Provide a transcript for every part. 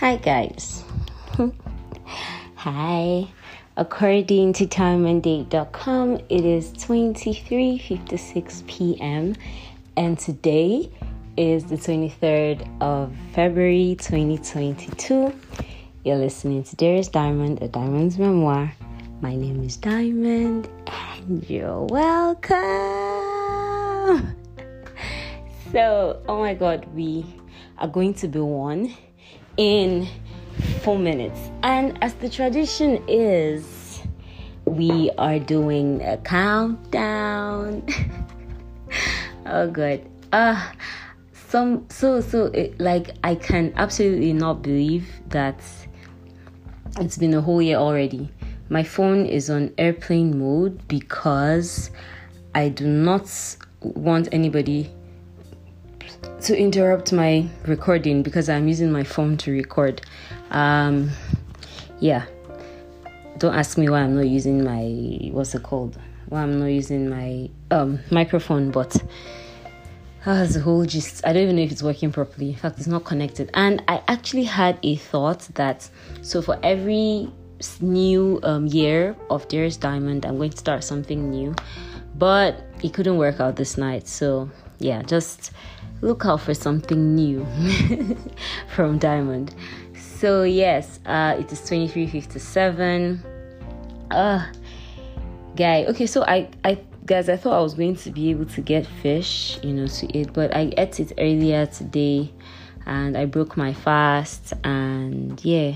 Hi guys. Hi. According to timeanddate.com, it is 23:56 p.m. and today is the 23rd of February 2022. You're listening to Darius Diamond, A Diamond's Memoir. My name is Diamond and you're welcome. So, oh my God, we are going to be one in 4 minutes, and as the tradition is, we are doing a countdown. Oh God, I can absolutely not believe that it's been a whole year already. My phone is on airplane mode because I do not want anybody to interrupt my recording, because I'm using my phone to record. Don't ask me why I'm not using my microphone, but that's the whole gist. I don't even know if it's working properly. In fact, it's not connected. And I actually had a thought that for every new year of Darius Diamond, I'm going to start something new, but it couldn't work out this night. So yeah, just look out for something new from Diamond. So yes, it is 23:57. I thought I was going to be able to get fish, to eat, but I ate it earlier today and I broke my fast, and yeah,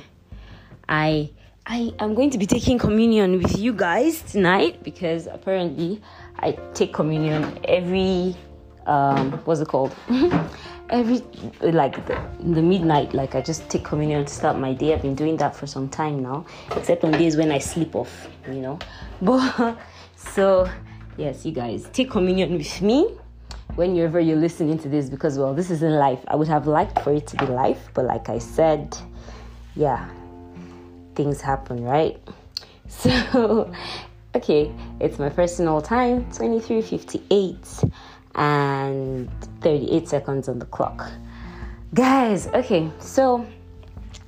I am going to be taking communion with you guys tonight, because apparently I take communion every the midnight. Like, I just take communion to start my day. I've been doing that for some time now, except on days when I sleep off, but so yes, you guys take communion with me whenever you're listening to this, because this isn't life. I would have liked for it to be life, but like I said, yeah, things happen, right? So okay, it's my personal time, 23:58 and 38 seconds on the clock, guys. Okay, so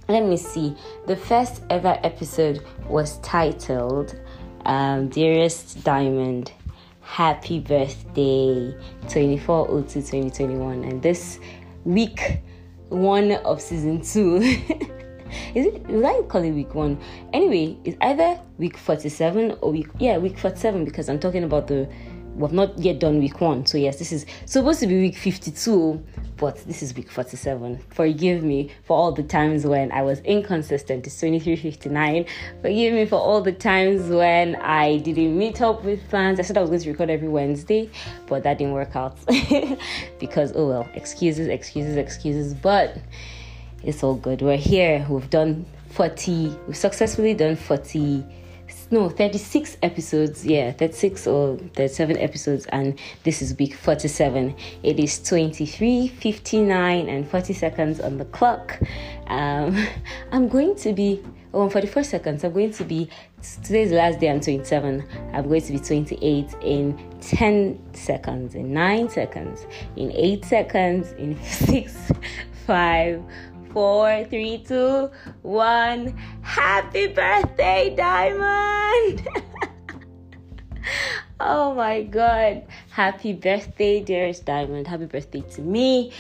let me see. The first ever episode was titled Dearest Diamond, Happy Birthday 24/02/2021, and this week one of season 2 would I call it week 1? Anyway, it's either week 47 or week 47, because I'm talking about we've not yet done week 1. So yes, this is supposed to be week 52, but this is week 47. Forgive me for all the times when I was inconsistent. It's 23:59. Forgive me for all the times when I didn't meet up with plans. I said I was going to record every Wednesday, but that didn't work out because excuses. But it's all good. We're here. We've successfully done 36 episodes. Yeah, 36 or 37 episodes, and this is week 47. It is 23:59 and 40 seconds on the clock. On 44 seconds, today's the last day, I'm 27. I'm going to be 28 in 10 seconds, in 9 seconds, in 8 seconds, in 6, 5, 4, 3, 2, 1. Happy birthday, Diamond! Oh my God. Happy birthday, dearest Diamond. Happy birthday to me.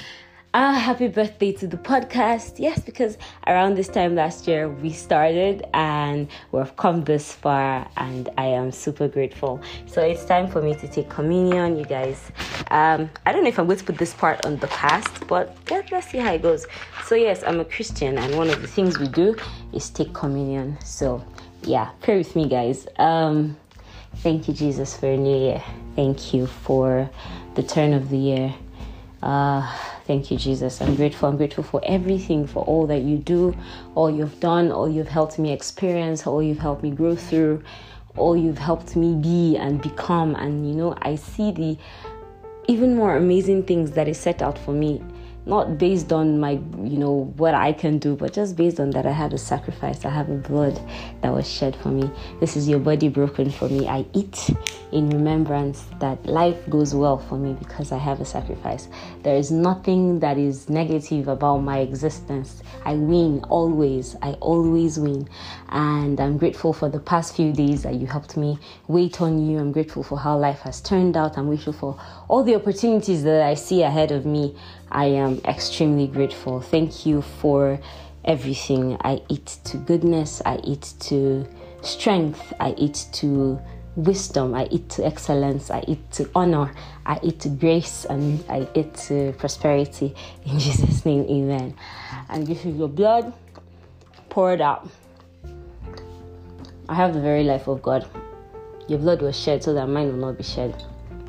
Happy birthday to the podcast. Yes, because around this time last year, we started and we've come this far, and I am super grateful. So it's time for me to take communion, you guys. I don't know if I'm going to put this part on the cast, but let's see how it goes. So yes, I'm a Christian, and one of the things we do is take communion. So yeah, pray with me, guys. Thank you, Jesus, for a new year. Thank you for the turn of the year. Thank you, Jesus. I'm grateful. I'm grateful for everything, for all that you do, all you've done, all you've helped me experience, all you've helped me grow through, all you've helped me be and become. And I see the even more amazing things that is set out for me not based on my, what I can do, but just based on that I have a sacrifice, I have a blood that was shed for me. This is your body broken for me. I eat in remembrance that life goes well for me because I have a sacrifice. There is nothing that is negative about my existence. I win always. I always win. And I'm grateful for the past few days that you helped me wait on you. I'm grateful for how life has turned out. I'm grateful for all the opportunities that I see ahead of me. I am extremely grateful. Thank you for everything. I eat to goodness. I eat to strength. I eat to wisdom. I eat to excellence. I eat to honor. I eat to grace. And I eat to prosperity. In Jesus' name, amen. And this is your blood poured out. I have the very life of God. Your blood was shed so that mine will not be shed.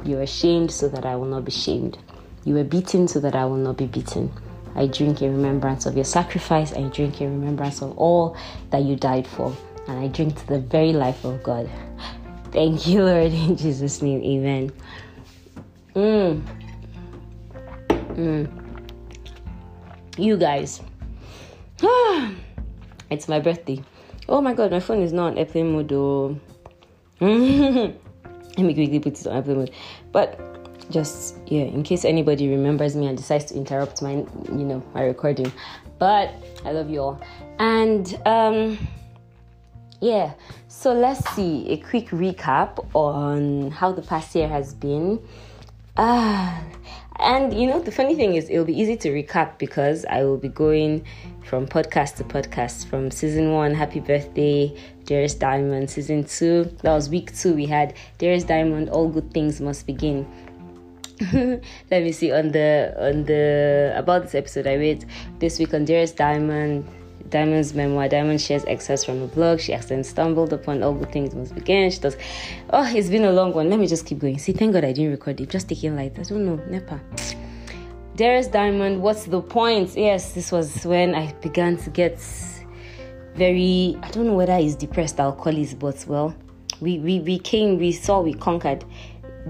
You were shamed so that I will not be shamed. You were beaten so that I will not be beaten. I drink in remembrance of your sacrifice. I drink in remembrance of all that you died for. And I drink to the very life of God. Thank you, Lord. In Jesus' name, amen. You guys. It's my birthday. Oh my God, my phone is not on airplane mode though. Let me quickly put it on airplane mode. But just in case anybody remembers me and decides to interrupt my my recording. But I love you all, and so let's see a quick recap on how the past year has been. And the funny thing is, it'll be easy to recap because I will be going from podcast to podcast. From season 1, happy birthday, Darius Diamond. Season 2, that was week 2, we had Darius Diamond, all good things must begin. Let me see on the about this episode. I read this week on Darius Diamond's memoir. Diamond shares excerpts from a blog. She accidentally stumbled upon all good things must begin. She does. Oh, it's been a long one. Let me just keep going. See, thank God I didn't record it. Just taking light. I don't know. Nepa. Darius Diamond. What's the point? Yes, this was when I began to get very. I don't know whether it's depressed. I'll call it, but well, we came. We saw. We conquered.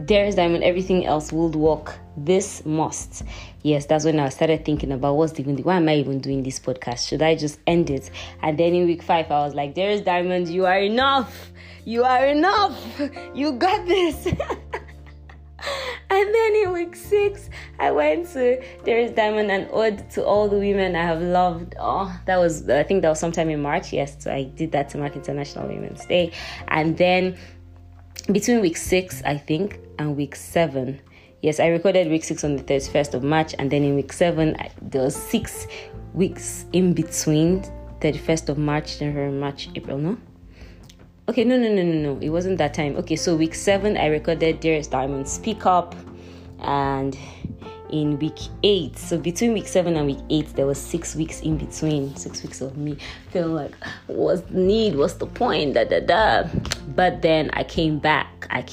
Darius Diamond, everything else would work. This must. Yes, that's when I started thinking about why am I even doing this podcast? Should I just end it? And then in week 5, I was like, Darius Diamond, you are enough. You are enough. You got this. And then in week 6, I went to Darius Diamond, an ode to all the women I have loved. Oh, I think that was sometime in March. Yes, so I did that to mark International Women's Day. And then between week 6, I think, and week 7. Yes, I recorded week 6 on the 31st of March, and then in week 7, there was 6 weeks in between 31st of March, January, March, April, no? Okay, no. It wasn't that time. Okay, so week 7, I recorded Darius Diamond Speak Up, and in week 8, so between week 7 and week 8, there was 6 weeks in between, 6 weeks of me feeling like, what's the need, what's the point, but then I came back. I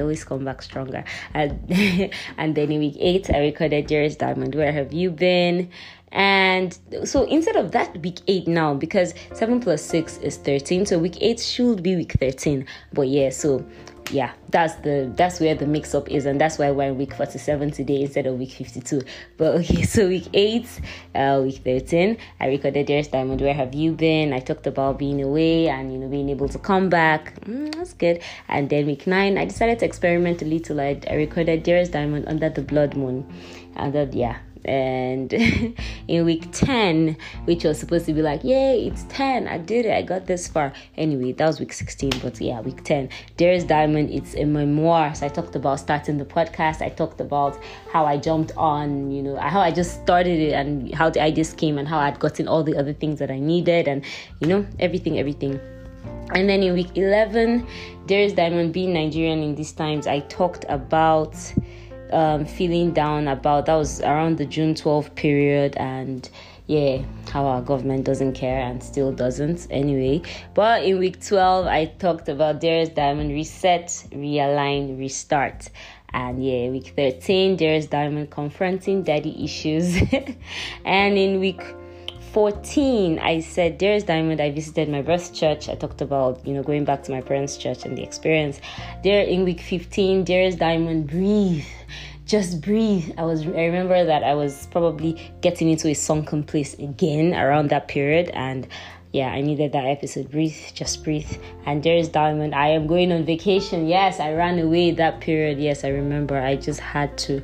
always come back stronger. And then in week 8, I recorded Darius Diamond, Where Have You Been? And so instead of that, week 8 now, because 7 plus 6 is 13, so week 8 should be week 13, but that's where the mix-up is, and that's why we're in week 47 today instead of week 52. But okay, so week 8, week 13, I recorded Darius Diamond, Where Have You Been? I talked about being away and being able to come back. That's good. And then week 9, I decided to experiment a little. I recorded Darius Diamond, Under the Blood Moon. And in week 10, which was supposed to be like, yay, it's 10, I did it, I got this far. Anyway, that was week 16, but week 10, Darius Diamond, it's a memoir. So I talked about starting the podcast. I talked about how I jumped on, how I just started it and how the ideas came and how I'd gotten all the other things that I needed and, everything. And then in week 11, Darius Diamond, Being Nigerian in These Times, I talked about feeling down about, that was around the June 12th period, and how our government doesn't care and still doesn't anyway. But in week 12, I talked about Darius Diamond, Reset, Realign, Restart. And week 13, Darius Diamond, Confronting Daddy Issues. And in week 14, I said, Darius Diamond, I visited my birth church. I talked about, going back to my parents' church and the experience. There in week 15, Darius Diamond, Breathe. just breathe. I remember that I was probably getting into a sunken place again around that period, and yeah, I needed that episode. Breathe, just breathe. And Darius Diamond, I am going on vacation. Yes, I ran away that period. Yes, I remember. I just had to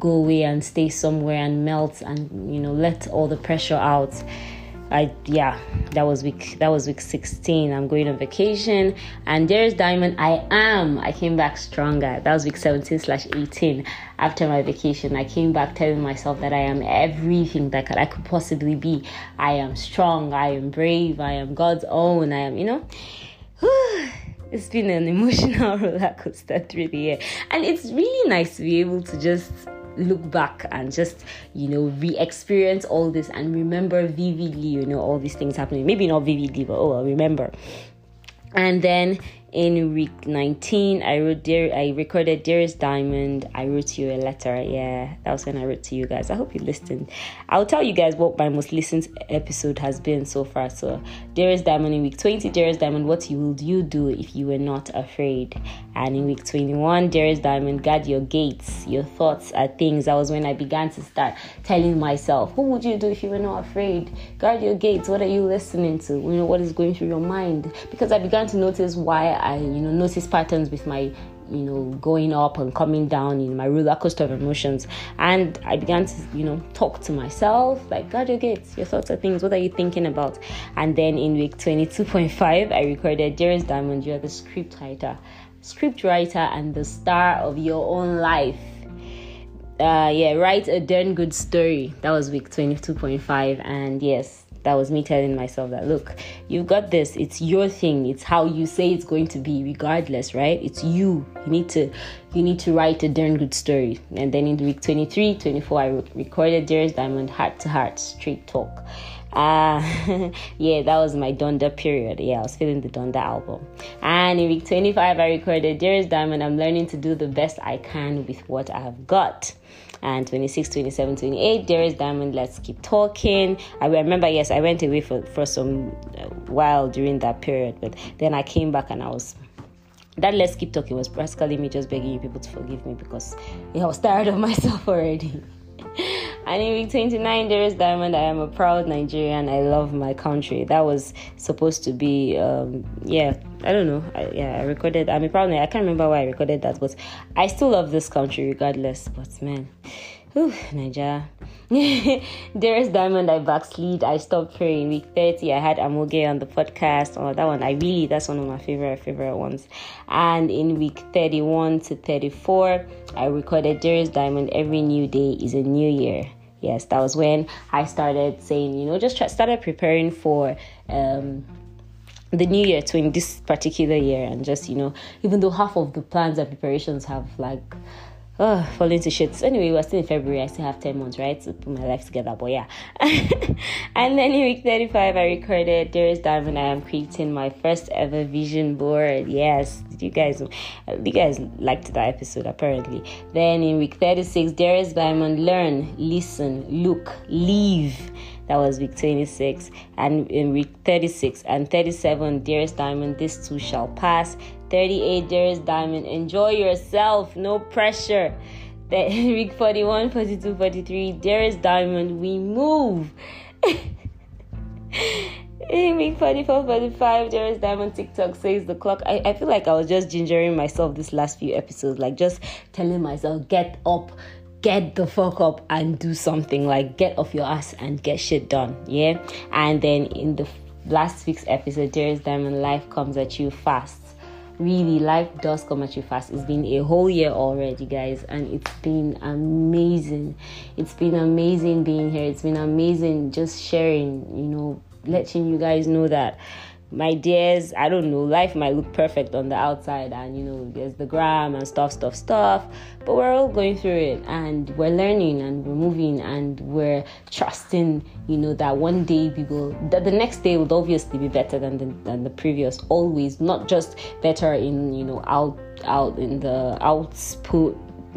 go away and stay somewhere and melt and, you know, let all the pressure out. That was week 16. I'm going on vacation, and Darius Diamond, I came back stronger. That was week 17/18. After my vacation, I came back telling myself that I am everything that I could possibly be. I am strong, I am brave, I am God's own, I am, you know. It's been an emotional roller coaster through the year, and it's really nice to be able to just look back and just, you know, re-experience all this and remember vividly, you know, all these things happening. Maybe not vividly, but I remember. And then in week 19, I recorded Darius Diamond. I wrote you a letter. Yeah, that was when I wrote to you guys. I hope you listened. I'll tell you guys what my most listened episode has been so far. So Darius Diamond in week 20, Darius Diamond, what would you do if you were not afraid? And in week 21, Darius Diamond, guard your gates, your thoughts are things. That was when I began to start telling myself, what would you do if you were not afraid? Guard your gates. What are you listening to? You know, what is going through your mind? Because I began to notice why I, you know, notice patterns with my, you know, going up and coming down, you know, my roller coaster of emotions. And I began to, you know, talk to myself, like, guard your gates, your thoughts are things, what are you thinking about? And then in week 22.5, I recorded Darius Diamond, you are the scriptwriter and the star of your own life. Write a darn good story. That was week 22.5. and yes, that was me telling myself that, look, you've got this. It's your thing. It's how you say it's going to be, regardless, right? It's you. You need to write a darn good story. And then in week 23, 24, I recorded Darius Diamond, heart to heart, straight talk. That was my Donda period. Yeah, I was feeling the Donda album. And in week 25, I recorded Darius Diamond, I'm learning to do the best I can with what I have got. And 26, 27, 28, Darius Diamond, let's keep talking. I remember, yes, I went away for some while during that period, but then I came back and I was... That let's keep talking was practically me just begging you people to forgive me because I was tired of myself already. And in week 29, Darius Diamond, I am a proud Nigerian. I love my country. That was supposed to be, I recorded, I'm a proud Nigerian. I can't remember why I recorded that, but I still love this country regardless. But man, Nigeria. Darius Diamond, I backslid. I stopped praying. Week 30, I had Amoge on the podcast. Oh, that one, that's one of my favorite ones. And in week 31 to 34, I recorded Darius Diamond, every new day is a new year. Yes, that was when I started saying, you know, just started preparing for the new year, this particular year. And just, you know, even though half of the plans and preparations have like... fall into shits. Anyway, we're still in February. I still have 10 months, right, to put my life together. But yeah. And then in week 35, I recorded Darius Diamond. I am creating my first ever vision board. Yes, you guys liked that episode apparently. Then in week 36, Darius Diamond, learn, listen, look, leave. That was week 26. And in week 36 and 37, Darius Diamond, this too shall pass. 38, Darius Diamond, enjoy yourself, no pressure. Week 41, 42, 43, Darius Diamond, we move. Week 44, 45, Darius Diamond, TikTok says the clock. I feel like I was just gingering myself this last few episodes, like just telling myself, get up. Get the fuck up and do something, like get off your ass and get shit done, yeah? And then in the last week's episode, Darius Diamond, life comes at you fast. Really, life does come at you fast. It's been a whole year already, guys, and it's been amazing. It's been amazing being here. It's been amazing just sharing, you know, letting you guys know that, my dears, I don't know, life might look perfect on the outside and, you know, there's the gram and stuff, but we're all going through it and we're learning and we're moving and we're trusting, you know, that one day that the next day would obviously be better than the previous, always, not just better in, you know, output,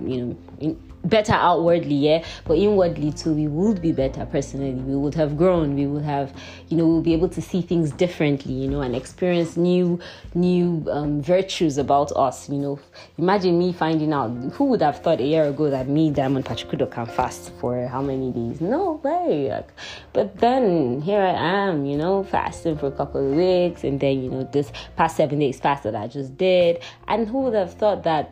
you know, in better outwardly, yeah, but inwardly too, we would be better personally. We would have grown. We would have, we'll be able to see things differently, and experience new virtues about us. Imagine me finding out. Who would have thought a year ago that me, Diamond Patrick-Crudo, can fast for how many days? No way. But then here I am, fasting for a couple of weeks, and then this past 7 days fast that I just did. And who would have thought that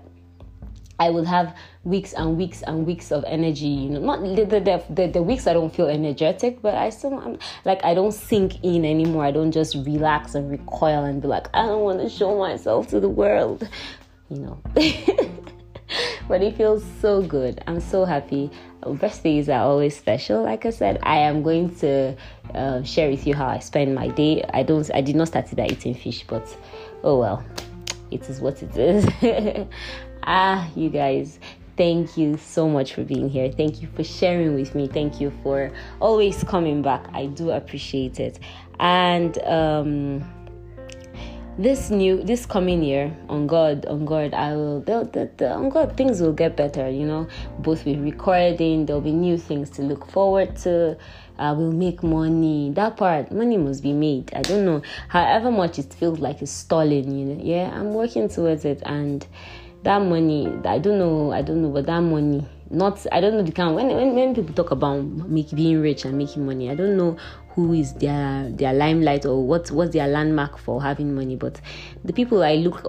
I would have weeks and weeks and weeks of energy, not the weeks I don't feel energetic, but I don't sink in anymore. I don't just relax and recoil and be like, I don't want to show myself to the world, but it feels so good. I'm so happy. Birthdays are always special. Like I said, I am going to share with you how I spend my day. I did not start it by eating fish, but oh well, it is what it is. You guys, thank you so much for being here. Thank you for sharing with me. Thank you for always coming back. I do appreciate it. And this coming year, on God, I will. On God, things will get better. Both with recording, there'll be new things to look forward to. I will make money. That part, money must be made. I don't know. However much it feels like it's stalling, Yeah, I'm working towards it, and that money, I don't know, but that money. I don't know the kind. When people talk about being rich and making money, I don't know who is their limelight or what's their landmark for having money. But the people I look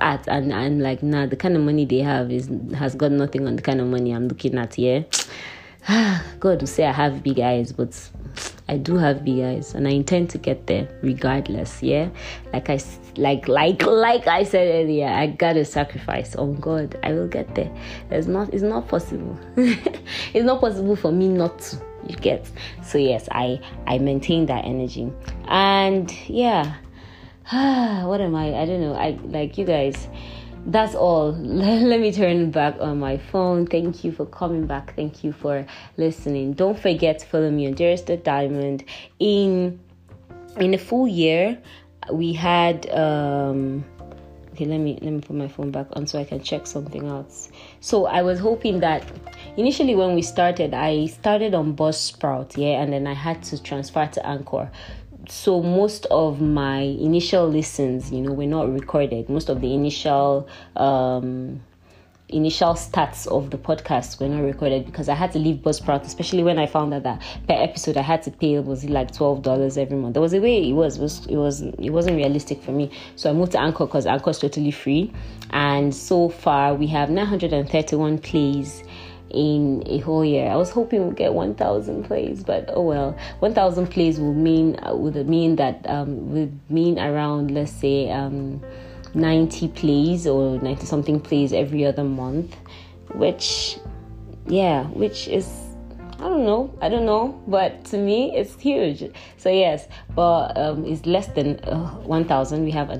at, and I'm like, nah, the kind of money they have has got nothing on the kind of money I'm looking at. Yeah, God will say I have big eyes, but I do have big eyes, and I intend to get there regardless. Yeah, like I said earlier, I gotta sacrifice on God. I will get there. It's not possible. It's not possible for me not to. You get. So yes, I maintain that energy, and yeah. What am I? I don't know. I like you guys. That's all. Let me turn back on my phone. Thank you for coming back. Thank you for listening. Don't forget to follow me on Darius Diamond. In a full year, we had okay, let me put my phone back on so I can check something else. So I was hoping that initially when we started, I started on Buzzsprout, yeah, and then I had to transfer to Anchor. So most of my initial listens, were not recorded. Most of the initial stats of the podcast were not recorded because I had to leave Buzzsprout, especially when I found out that per episode I had to pay, was it like $12 every month? There was a way it wasn't realistic for me. So I moved to Anchor because Anchor is totally free. And so far we have 931 plays in a whole year. I was hoping we'll get 1,000 plays, but oh well. 1,000 plays would mean around, let's say, 90 plays or 90 something plays every other month, which is, I don't know, but to me it's huge. So yes, but it's less than 1,000. We have a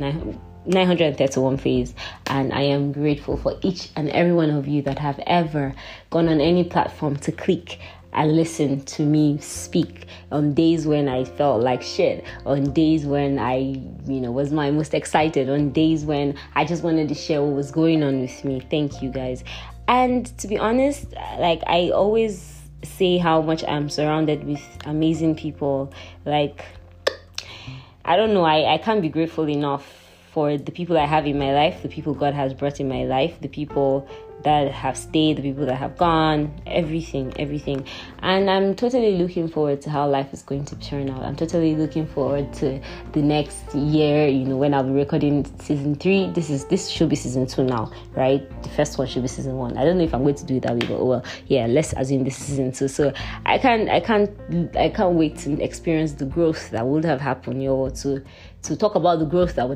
931 plays, and I am grateful for each and every one of you that have ever gone on any platform to click and listen to me speak on days when I felt like shit, on days when I was my most excited, on days when I just wanted to share what was going on with me. Thank you guys. And to be honest, like I always say how much I'm surrounded with amazing people. Like I don't know, I can't be grateful enough for the people I have in my life, the people God has brought in my life, the people that have stayed, the people that have gone, everything. And I'm totally looking forward to how life is going to turn out. I'm totally looking forward to the next year, when I'll be recording season 3. This should be season 2 now, right? The first one should be season 1. I don't know if I'm going to do it that way, but well, yeah, let's assume this is season 2. So I can't wait to experience the growth that would have happened, to talk about the growth that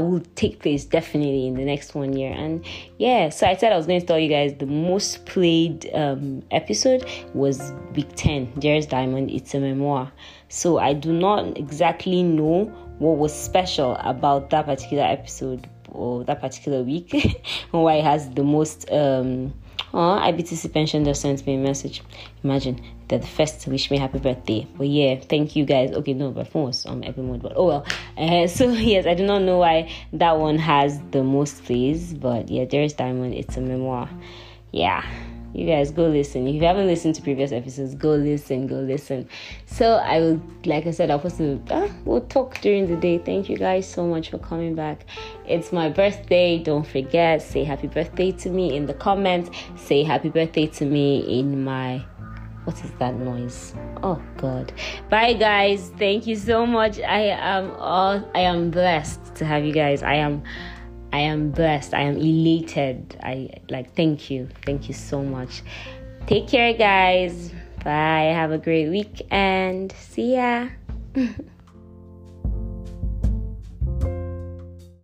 will take place definitely in the next 1 year. And yeah, so I said I was going to tell you guys the most played episode was week 10, Darius Diamond, It's a Memoir. So I do not exactly know what was special about that particular episode or that particular week and why it has the most IBTC pension just sent me a message. Imagine that, the first to wish me happy birthday. But yeah, thank you guys. Okay, no, my phone was on every mode, but oh well. So yes, I do not know why that one has the most plays, but yeah, Darius Diamond, It's a Memoir. Yeah, You guys, go listen. If you haven't listened to previous episodes, go listen. So I will, like I said, I'll post it. We'll talk during the day. Thank you guys so much for coming back. It's my birthday. Don't forget, say happy birthday to me in the comments. Say happy birthday to me in my... What is that noise? Oh God. Bye guys. Thank you so much. I am blessed to have you guys. I am blessed. I am elated. Thank you. Thank you so much. Take care, guys. Bye. Have a great weekend. See ya.